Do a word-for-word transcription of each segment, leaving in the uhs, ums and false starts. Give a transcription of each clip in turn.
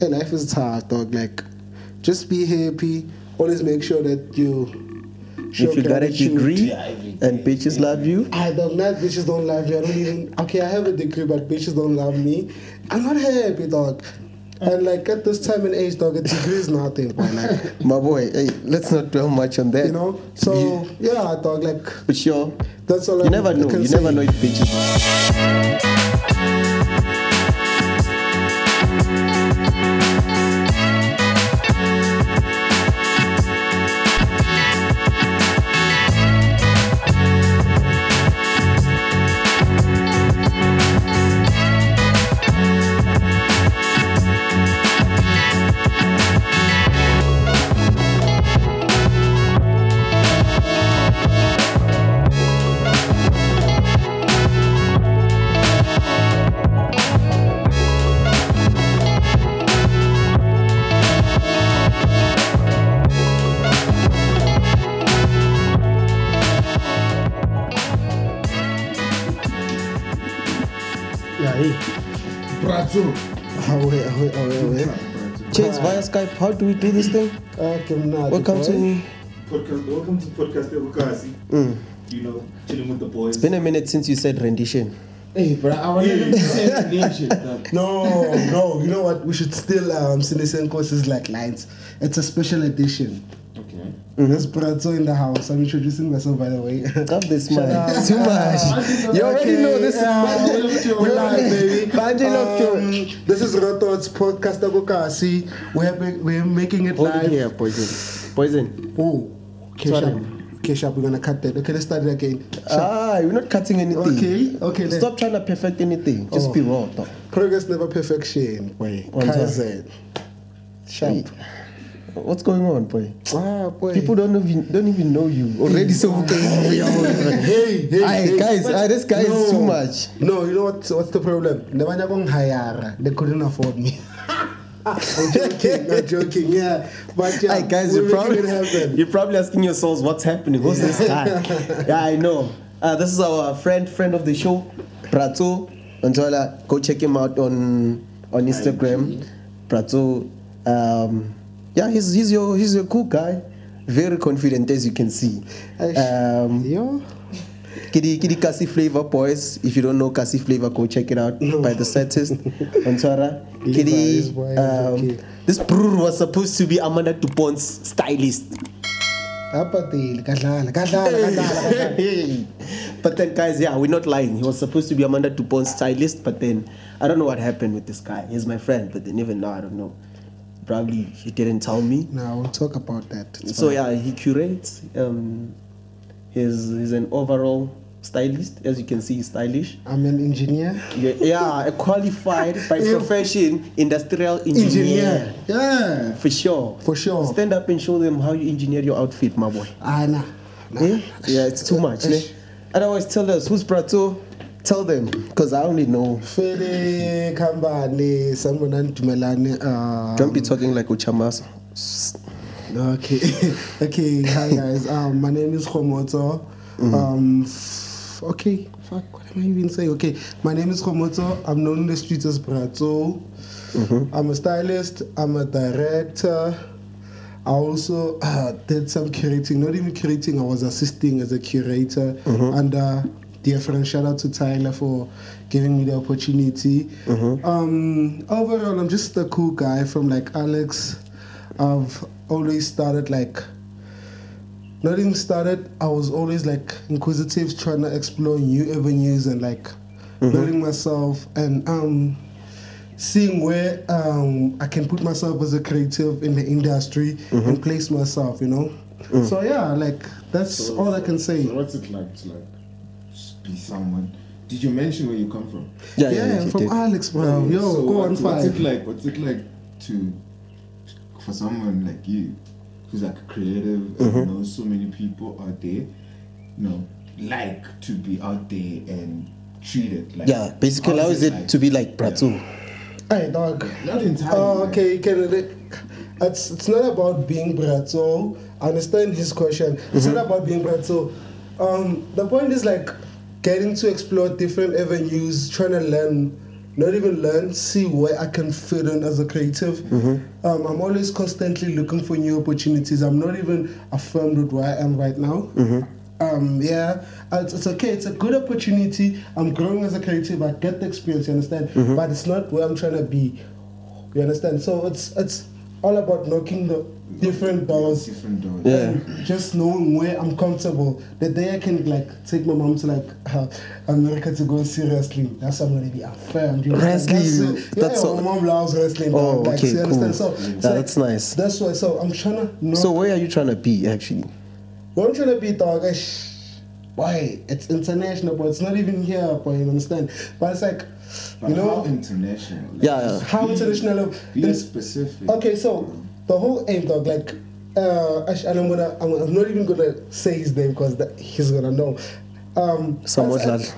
Hey, life is hard, dog. Like, just be happy. Always make sure that you. Sure, if you got a degree and bitches love you, I don't know. Bitches don't love you. I don't even. Okay, I have a degree, but bitches don't love me. I'm not happy, dog. And like at this time and age, dog, a degree is nothing, boy. Like, my boy, hey, let's not dwell much on that. You know. So yeah, dog. Like, but sure, that's all. You I never know. You say. never know if bitches. Skype, how do we do this thing? Welcome to me. Podcast, welcome to Podcast Kasi. Mm. You know, chilling with the boys. It's been a minute since you said rendition. Hey, bro, I wanted to say rendition. No, no, you know what? We should still um, Sinesen courses like lines. It's a special edition. Okay. Mm-hmm. There's Bra Tso in the house. I'm introducing myself, by the way. Love this man. Too much. You already okay. know this is We're live, baby. Um, this is Roto's podcast. Kasi. We're we're making it Hold live. It here, poison. Poison. Oh, Kesha. Kesha, we're gonna cut that. Okay, let's start it again. Shab. Ah, we're not cutting anything. Okay, okay. Stop then. trying to perfect anything. Just oh. be raw, though. Progress never perfection. Wait. Kaizen. Sharp. What's going on, boy? Ah, boy. People don't even don't even know you already. So hey, hey, Aye, hey guys, but, Aye, this guy no, is too much. No, you know what? What's the problem? They couldn't afford me. I'm joking. I'm joking. Yeah, but yeah, Aye, guys, you're probably you're probably asking yourselves what's happening. Who's this guy? Yeah, I know. Uh, this is our friend, friend of the show, Bra Tso. Antola, go check him out on on Instagram, Bra Tso. Um. Yeah, he's he's your he's your cool guy, very confident as you can see. Um, yeah. Kidi Kidi Kasi Flavour boys. If you don't know Kasi Flavour, go check it out no. by the settist on Twitter. Kidi, um, okay. This brr was supposed to be Amanda Dupont's stylist. But then, guys, yeah, we're not lying. He was supposed to be Amanda Dupont's stylist, but then I don't know what happened with this guy. He's my friend, but then even now I don't know. Probably he didn't tell me. No, we'll talk about that. It's so fine. Yeah, he curates. Um, he's he's an overall stylist. As you can see, he's stylish. I'm an engineer. Yeah, yeah, a qualified by profession industrial engineer. Engineer. Yeah, for sure. For sure. Stand up and show them how you engineer your outfit, my boy. Ah, nah. nah. Eh? Yeah, it's too much. eh? Otherwise, tell us who's Bra Tso. Tell them, because I only know. Fede, Kambani, someone and Melani. Don't be talking like Uchamas. Okay, okay. Hi guys. Um, my name is Khomotso. Um, f- okay. Fuck. What am I even saying? Okay. My name is Khomotso. I'm known in the streets as Bra Tso. Mm-hmm. I'm a stylist. I'm a director. I also uh, did some curating. Not even curating. I was assisting as a curator mm-hmm. under. Dear friend, shout out to Tyler for giving me the opportunity. Mm-hmm. Um, overall, I'm just a cool guy from like Alex. I've always started like, not even started, I was always like inquisitive, trying to explore new avenues and like mm-hmm. learning myself and um, seeing where um, I can put myself as a creative in the industry mm-hmm. and place myself, you know? Mm. So yeah, like that's so, all I can say. So what's it like tonight? Someone, did you mention where you come from? Yeah, yeah, yeah, yeah from did. Alex, bro. Yeah. Yo, so go what, on five. What's it like? What's it like to for someone like you, who's like creative? Mm-hmm. And know so many people out there, you know, like to be out there and treated like. Yeah, basically allows it, it like, to be like Bra Tso. Yeah. Hey, dog. Not entirely. Oh, okay, you can. Like, it's it's not about being Bra Tso. I understand his question. Mm-hmm. It's not about being Bra Tso. Um, the point is like. Getting to explore different avenues, trying to learn not even learn, see where I can fit in as a creative. Mm-hmm. Um, I'm always constantly looking for new opportunities. I'm not even affirmed with where I am right now. Mm-hmm. Um, yeah, it's, it's okay. It's a good opportunity. I'm growing as a creative. I get the experience, you understand? Mm-hmm. But it's not where I'm trying to be. You understand? So it's it's all about knocking the different doors. Different doors. Yeah. Just knowing where I'm comfortable. The day I can like take my mom to like uh, America to go see wrestling. That's I'm gonna be affirmed. Wrestling. That's, uh, yeah, that's my all... mom loves wrestling. Oh, like, okay, so you cool. So, yeah, so, that's like, nice. That's why. So I'm trying to. Knock. So where are you trying to be actually? What I'm trying to be, dog, is, why? It's international, but it's not even here, boy, you understand? But it's like, but you know. How international? Like, yeah, yeah. How be, international? Be in, specific. Okay, so, bro. The whole aim, dog, like, uh, and I'm gonna, I'm, I'm not even gonna say his name, because he's gonna know. Um, Someone's not.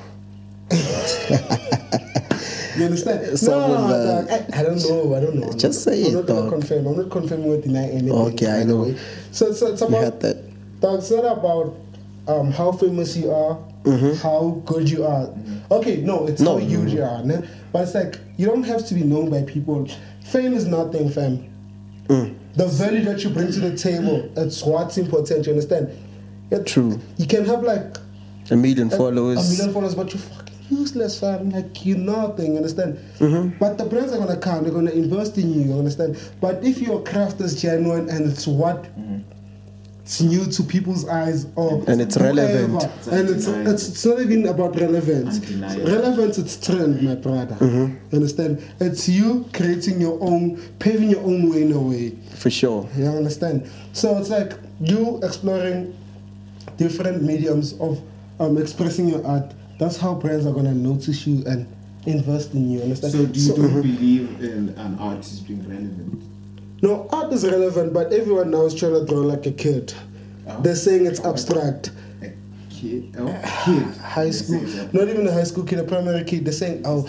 You understand? Someone, no, uh, dog, I, I don't know, I don't know. Just I'm say not, it, I'm not dog. Gonna confirm, I'm not confirming or denying anything. Okay, I know. Way. So, so it's about. You heard that. Dog, it's not about um, how famous you are, mm-hmm. how good you are. Mm-hmm. Okay, no, it's no. how huge you are. No? But it's like, you don't have to be known by people. Fame is nothing, fam. Mm. The value that you bring to the table, mm. it's what's important, you understand? It, True. You can have like... A million a, followers. A million followers, but you're fucking useless, fam. Like, you're nothing, you understand? Mm-hmm. But the brands are going to come. They're going to invest in you, you understand? But if your craft is genuine and it's what... Mm. It's new to people's eyes, or and it's whoever. relevant, it's and it's, it's it's not even about relevance. Relevance, it's trend, my brother. Mm-hmm. Understand? It's you creating your own, paving your own way in a way. For sure. You understand? So it's like you exploring different mediums of um, expressing your art. That's how brands are gonna notice you and invest in you. Understand? So do you so, don't mm-hmm. believe in an artist being relevant? No, art is relevant, but everyone now is trying to draw like a kid. Oh. They're saying it's abstract. A kid? Oh, kid. High school. Not even a high school kid, a primary kid. They're saying, oh,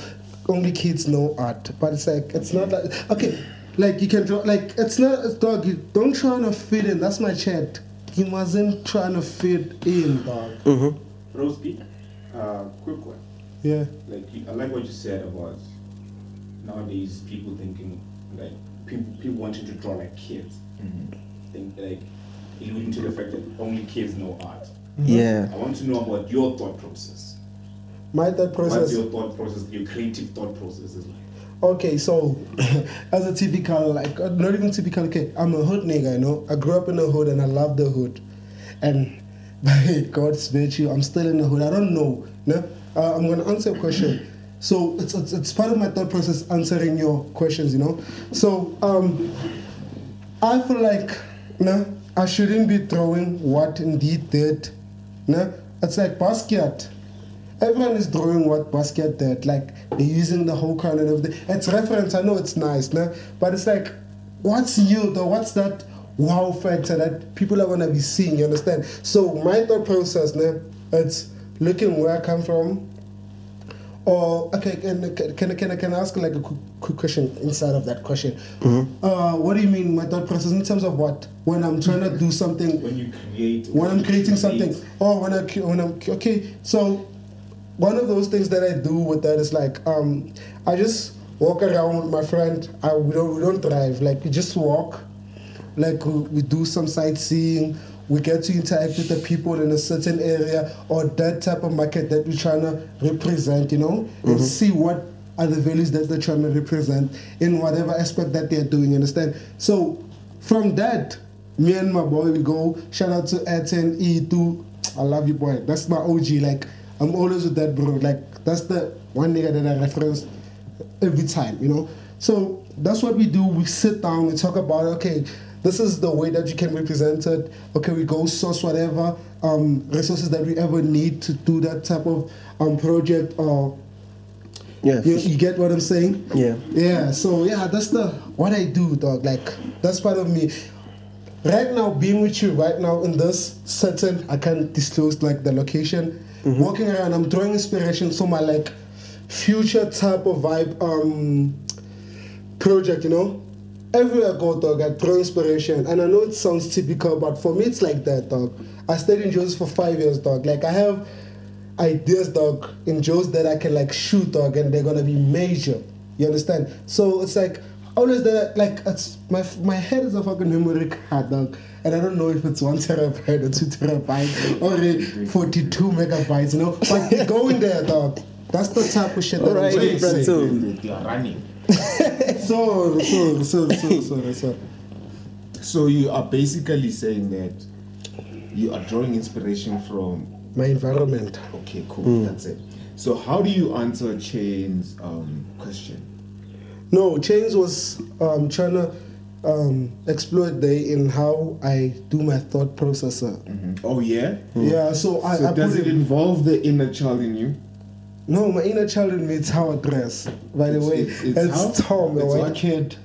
only kids know art. But it's like, it's okay. not like, okay, like you can draw, like, it's not, it's dog, you don't try to fit in. That's my chat. You wasn't trying to fit in, dog. Mm-hmm. Roski, uh, quick one. Yeah. Like, I like what you said about nowadays people thinking, like, People, people wanting to draw like kids, mm-hmm. think like alluding to the fact that only kids know art. Mm-hmm. Yeah, I want to know about your thought process. My thought process. What's your thought process? Your creative thought process is like. Okay, so as a typical, like not even typical kid, I'm a hood nigga. You know, I grew up in the hood and I love the hood, and by God's virtue, I'm still in the hood. I don't know. No, uh, I'm gonna answer a question. So it's, it's it's part of my thought process answering your questions, you know. So um, I feel like nah, I shouldn't be throwing what indeed did. Nah, it's like Basquiat. Everyone is drawing what Basquiat did. Like they're using the whole kind of the, it's reference. I know it's nice, nah, but it's like what's new though? What's that wow factor that people are gonna be seeing? You understand? So my thought process, nah, it's looking where I come from. Or okay, can can can I can I ask like a quick, quick question inside of that question? Mm-hmm. Uh, what do you mean my thought process in terms of what? When I'm trying to do something. When you create. When, when I'm creating create. something, or when I when I'm okay. So, one of those things that I do with that is like um, I just walk around with my friend. I we don't we don't drive. Like we just walk. Like we, we do some sightseeing. We get to interact with the people in a certain area or that type of market that we're trying to represent, you know, mm-hmm. and see what are the values that they're trying to represent in whatever aspect that they're doing, you understand? So from that, me and my boy, we go, shout out to Aten E two, I love you, boy. That's my O G, like, I'm always with that, bro. Like, that's the one nigga that I reference every time, you know? So that's what we do. We sit down, we talk about, okay, this is the way that you can represent it. Okay, we go source whatever um, resources that we ever need to do that type of um, project. Or yeah, you, you get what I'm saying? Yeah. Yeah. So yeah, that's the what I do, dog. Like that's part of me. Right now, being with you right now in this certain, I can't disclose like the location. Mm-hmm. Walking around, I'm drawing inspiration from my like future type of vibe um, project. You know. Everywhere I go, dog, I draw inspiration. And I know it sounds typical, but for me, it's like that, dog. I stayed in Joe's for five years, dog. Like, I have... ideas, dog, in jokes that I can like shoot, dog, and they're gonna be major. You understand? So it's like always that, like, it's, my my head is a fucking numeric hard, dog. And I don't know if it's one terabyte or two terabytes or forty-two megabytes, you know? But they go in there, dog. That's the type of shit that right, I'm saying. So. You are running. so, so, so, so, so, so. So you are basically saying that you are drawing inspiration from... my environment. Okay, cool. Mm. That's it. So how do you answer Chain's um, question? No, Chain's was um, trying to... Um, exploit day in how I do my thought processor. Mm-hmm. Oh yeah, mm. yeah. So, I, so I does it involve the inner child in you? No, my inner child in me is how I dress. By the it's, way, it's, it's, it's Tom, the white kid.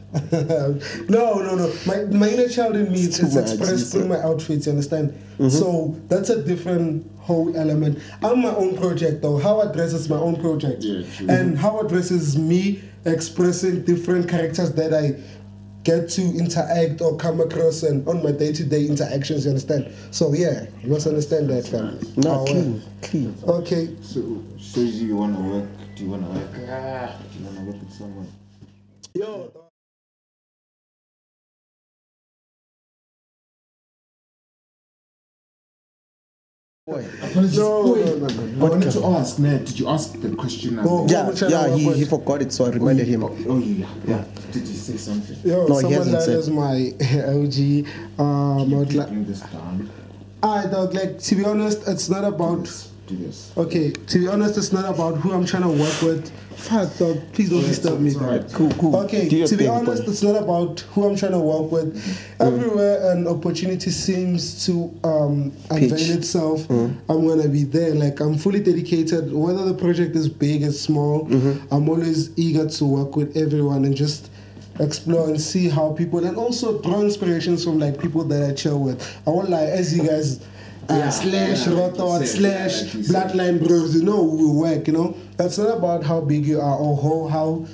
no, no, no. My my inner child in me is expressed through my outfits. You understand? Mm-hmm. So that's a different whole element. I'm my own project, though. How I dress is my own project, yeah, true. And how I dress is me expressing different characters that I get to interact or come across and on my day-to-day interactions, you understand? So yeah, you must understand that, fam. No, clean, clean. Okay. So, so do you want to work? Do you want to work? Ah, do you want to work with someone? Yo. Boy. No, no, no. I wanted to ask, Ned, did you ask the question? Oh, yeah, yeah, he, he forgot it, so I reminded oh, him. Oh, oh yeah, yeah. Did you say something? Yo, no, he hasn't said. Someone that is my L G um, Can you keep this down? I, dog, like, to be honest, it's not about... Do this. Do this. Okay, to be honest, it's not about who I'm trying to work with. Fuck, dog, please don't yeah, disturb me. Right. Cool, cool. Okay, to thing, be honest, boy. It's not about who I'm trying to work with. Mm-hmm. Everywhere an opportunity seems to um, unveil itself, mm-hmm. I'm going to be there. Like, I'm fully dedicated. Whether the project is big or small, mm-hmm. I'm always eager to work with everyone and just... explore and see how people, and also draw inspirations from like people that I chill with. I won't lie, as you guys uh, yeah, slash yeah, Rotor said, slash yeah, Bloodline said. Bros, you know, we work, you know. That's not about how big you are or how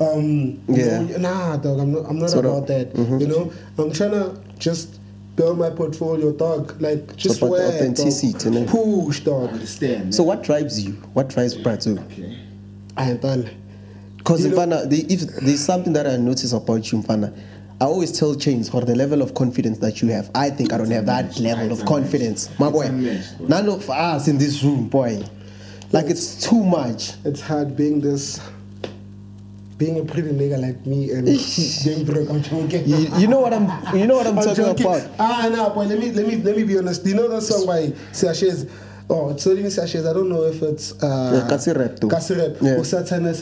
um yeah. you know, nah dog, I'm not I'm not sort about of, that. Mm-hmm. You know? I'm trying to just build my portfolio, dog. Like just so wear, authenticity, dog. Push, dog. Understand. So what drives you? What drives Bra Tso? Okay. I done. Because Mfana, the, if there's something that I notice about you, Mfana, I always tell Chains for the level of confidence that you have. I think I don't have that level of confidence, my boy. None of us in this room, boy. Like it's too much. It's hard being this, being a pretty nigga like me and being broke. I'm joking. You, you know what I'm, you know what I'm, I'm talking joking. About. Ah, no, boy. Let me, let me, let me be honest. You know that song by Sashes. Oh, it's not even Sashes. I don't know if it's... Uh, yeah, Kasi Rep too. Kasi Rep. Yeah. That's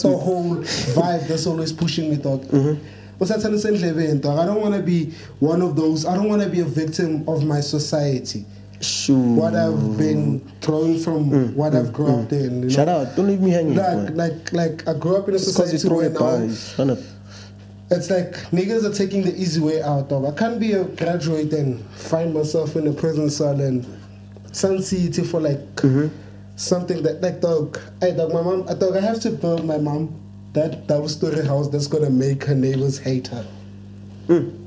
the whole vibe that's always pushing me, dog. Mm-hmm. I don't want to be one of those... I don't want to be a victim of my society. Sure. What I've been thrown from, mm, what mm, I've grown mm. up in. You know? Shout out. Don't leave me hanging. Like, like, like I grew up in a society where now... It's like niggas are taking the easy way out, dog. I can't be a graduate and find myself in a prison cell and sun city for like mm-hmm. something that like dog. Hey dog, my mom. I dog. I have to build my mom that double story house that's gonna make her neighbors hate her. Mm.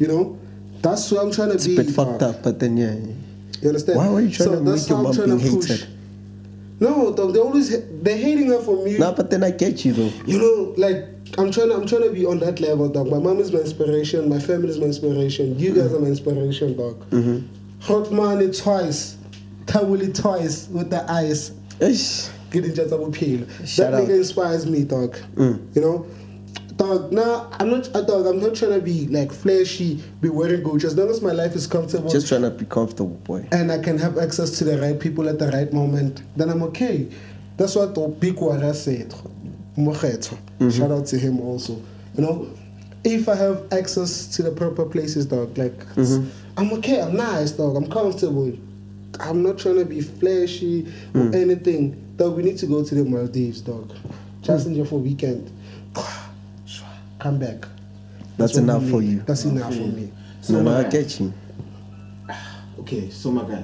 You know, that's what I'm trying to it's be. It's a bit fucked up, but then yeah. You understand? Why are you trying so to make your mom being hated? No, dog. They always they're hating her for me. No, but then I get you though. You know, like. I'm trying to, I'm trying to be on that level, dog. My mom is my inspiration. My family is my inspiration. You guys are my inspiration, dog. Mm-hmm. Hot money twice. Tawuli twice with the eyes. Ish. Getting just double peel. That nigga inspires me, dog. Mm. You know? Dog, nah, I'm not, uh, dog, I'm not trying to be, like, flashy, be wearing Gucci. As long as my life is comfortable. Just trying to be comfortable, boy. And I can have access to the right people at the right moment. Then I'm okay. That's what Opikwara said. Mm-hmm. Shout out to him also. You know, if I have access to the proper places, dog, like mm-hmm. I'm okay, I'm nice, dog, I'm comfortable. I'm not trying to be flashy mm. or anything. Dog, we need to go to the Maldives, dog. Just mm. enjoy for weekend. Come back. That's, That's enough for you. That's okay. enough for me. So no, I get you. Okay, so my guy,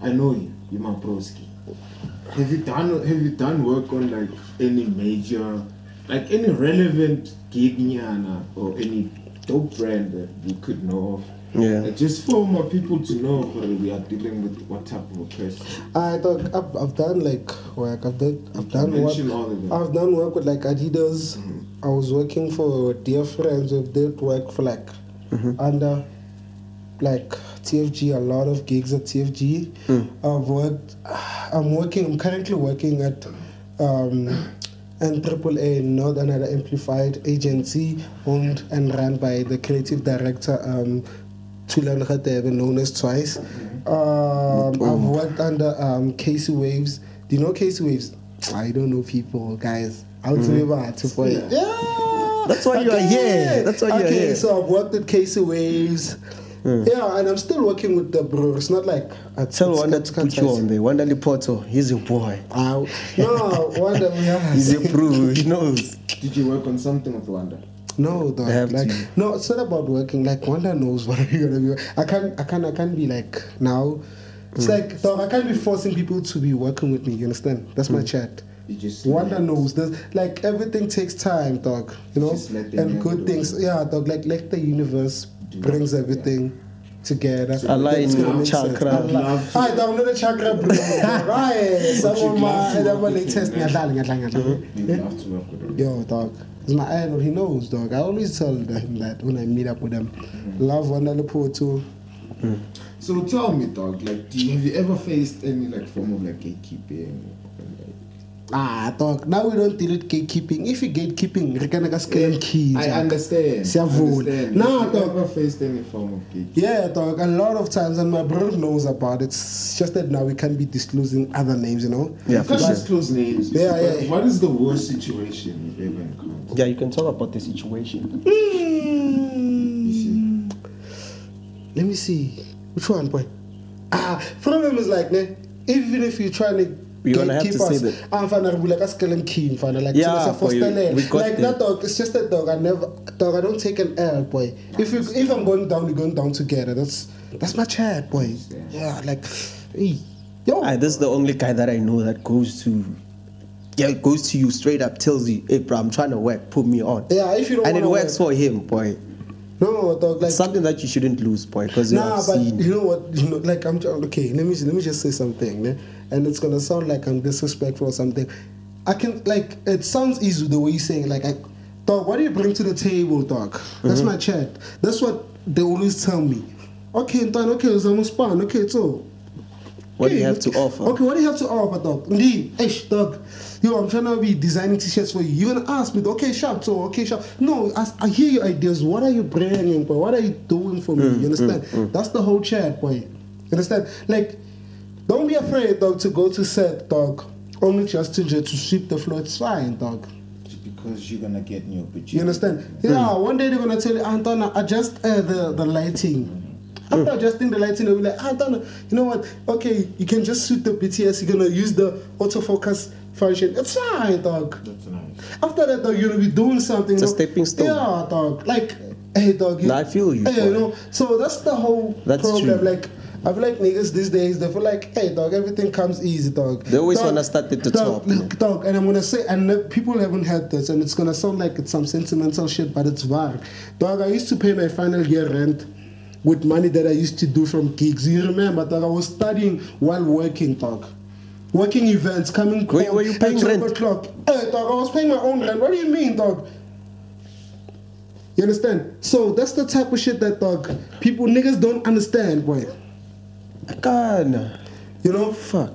I know you. You're my broski. Have you done have you done work on like any major, like any relevant gig or any dope brand that you could know of? Yeah. I just for my people to know when we are dealing with what type of oppression. I thought I've, I've done like work. I've done I've done work. I've done work with like Adidas. Mm-hmm. I was working for dear friends who did work for like mm-hmm. under like T F G. A lot of gigs at T F G. Mm. I've worked. I'm working. I'm currently working at. Um, and N A A A, not another amplified agency owned and run by the creative director um, known as Twice. Um, I've worked under um, Casey Waves. Do you know Casey Waves? I don't know people, guys. I'll tell you about it for you. Yeah! That's why okay. you are here. That's why you okay, are here. Okay, so I've worked with Casey Waves. Mm. Yeah, and I'm still working with the bro. It's not like I tell Wanda to put you on there. Wanda Lephoto, he's your boy. Uh, no, Wanda, we have. He's a pro. He knows. Did you work on something with Wanda? No, though. Like, no, it's not about working. Like Wanda knows what you're gonna be. I can't. I can't. I can't be like now. It's mm. like though I can't be forcing people to be working with me. You understand? That's mm. my chat. You just Wanda knows this. Like everything takes time, dog. You know, just let and good things. It. Yeah, dog. Like let the universe. Brings everything yeah. together. Align your chakra. Alright, I'm not a chakra bro. Right, some of my latest. You'd love to work with him. Yo, dog. It's my idol. He knows, dog. I always tell him that when I meet up with him. Mm. Love Wanda Lephoto. Mm. So tell me, dog. Like, do you, have you ever faced any like form of like gatekeeping? Ah, dog. Now we don't deal with gatekeeping. If you gatekeeping, you can scam keys. I understand. I understand. Now, dog. I've never faced any form of gatekeeping. Yeah, dog. A lot of times, and my brother knows about it. It's just that now we can't be disclosing other names, you know? Yeah, you can't sure. disclose names. Yeah, yeah, yeah. What is the worst situation you've ever encountered? Yeah, you can talk about the situation. Mm. You see? Let me see. Which one, boy? Ah, problem is like, ne, even if you're trying to. You're gonna have to us. Say that. I'm finna be like a skeleton king, finna like yeah, for you. Like that dog. It's just that dog. I never dog. I don't take an L, boy. If you, if I'm going down, we're going down together. That's that's my chat, boy. Yeah, like, hey, yo. I, this is the only guy that I know that goes to. Yeah, it goes to you straight up, tells you, "Hey, bro, I'm trying to work. Put me on." Yeah, if you don't. And it works work. For him, boy. No, dog. Like it's something that you shouldn't lose, boy. Because nah, but seen. You know what? You know, like I'm okay. Let me let me just say something, né? And it's gonna sound like I'm disrespectful or something. I can like it sounds easy the way you're saying. Like, I, dog, what do you bring to the table, dog? That's mm-hmm. my chat. That's what they always tell me. Okay, done. Okay, it's almost fun. Okay, so. What do you have to offer? Okay, what do you have to offer, dog? Ish, dog. Yo, I'm trying to be designing t-shirts for you. You're going to ask me, okay, sharp, so, okay, sharp. No, I, I hear your ideas. What are you bringing, boy? What are you doing for me? Mm, you understand? Mm, mm. That's the whole chat, boy. You understand? Like, don't be afraid, dog, to go to set, dog. Only just to, to sweep the floor. It's fine, dog. Because you're going to get new opportunity. You understand? Yeah, mm. one day they're going to tell you, Anton, adjust uh, the, the lighting. After mm. adjusting the lighting, they'll be like, I don't know. You know what? Okay, you can just shoot the B T S. You're going to use the autofocus function. It's fine, dog. That's nice. After that, dog, you'll be doing something. It's a stepping stone. Yeah, dog. Like, hey, dog. You, no, I feel you. Hey, you know, so that's the whole that's problem. True. Like, I feel like niggas these days, they feel like, hey, dog, everything comes easy, dog. They always want to start at the dog, top. Dog, dog, and I'm going to say, and people haven't heard this, and it's going to sound like it's some sentimental shit, but it's vibe. Dog, I used to pay my final year rent with money that I used to do from gigs. You remember that I was studying while working, dog. Working events, coming home. Wait, were you paying rent? O'clock. Hey, dog, I was paying my own rent. What do you mean, dog? You understand? So that's the type of shit that, dog, people, niggas don't understand, boy. God. You know? Fuck.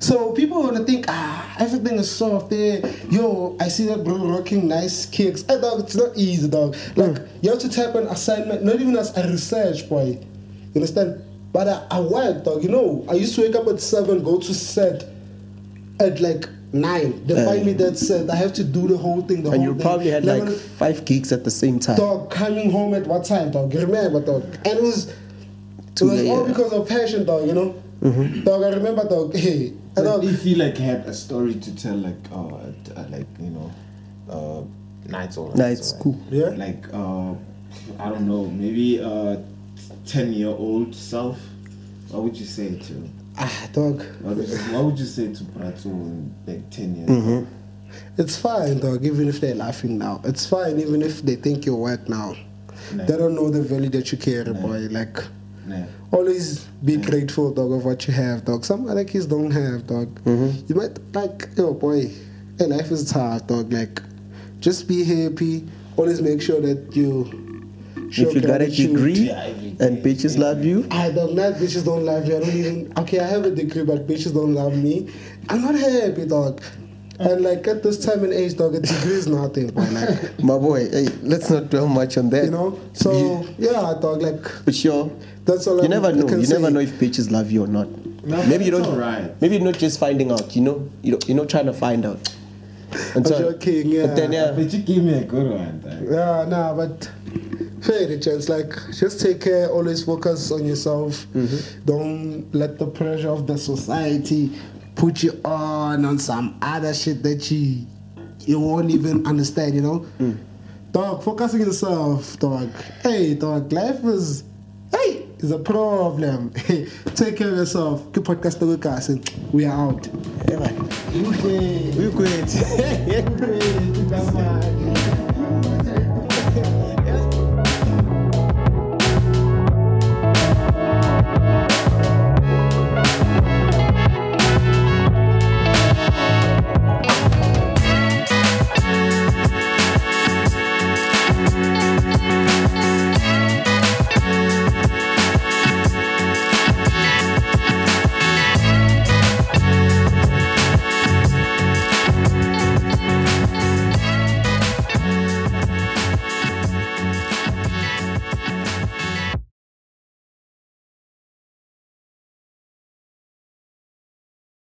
So people want to think, ah, everything is soft. Eh? Yo, I see that bro rocking nice kicks. Hey, dog, it's not easy, dog. Like, mm. you have to type an assignment, not even as a research, boy. You understand? But I, I work, dog. You know, I used to wake up at seven, go to set at like nine. They find um, me that set. I have to do the whole thing, the and whole you probably thing. Had eleven, like five gigs at the same time. Dog, coming home at what time, dog? You remember, dog? And it was, Too it was late, all yeah. because of passion, dog, you know? Mm-hmm. Dog, I remember, dog, hey. But if you like had a story to tell, like uh, like you know, uh, nights or nights right? cool, yeah. Like uh, I don't know, maybe uh, ten-year-old self. What would you say to? Ah, dog. What would you, what would you say to Bra Tso in like ten years? Mm-hmm. It's fine, dog. Even if they're laughing now, it's fine. Even if they think you're wet now, no. They don't know the value that you carry, no. boy. Like, no. always be no. grateful, dog, of what you have, dog. Some other kids don't have, dog. Mm-hmm. You might, like, yo, boy, hey, life is hard, dog. Like, just be happy. Always make sure that you... If you got a degree and bitches love you, I don't like bitches don't love you. I don't even okay. I have a degree, but bitches don't love me. I'm not happy, dog. And like at this time and age, dog, a degree is nothing. Boy. Like, my boy, hey, let's not dwell much on that. You know. So yeah, dog. Like, but sure, that's all. You I never know. You say. never know if bitches love you or not. No, maybe you don't. Right. Maybe you're not just finding out. You know. You you're not trying to find out. And I'm so, joking. Yeah. But, then, yeah. but you give me a good one. Dog. Yeah. Nah, but. Fair the chance, like, just take care, always focus on yourself. Mm-hmm. Don't let the pressure of the society put you on on some other shit that you you won't even understand, you know? Mm. Dog, focus on yourself, dog. Hey, dog, life is, hey, is a problem. Hey, take care of yourself. Keep podcasting with us and we are out. Hey, man. You quit. You quit. You quit.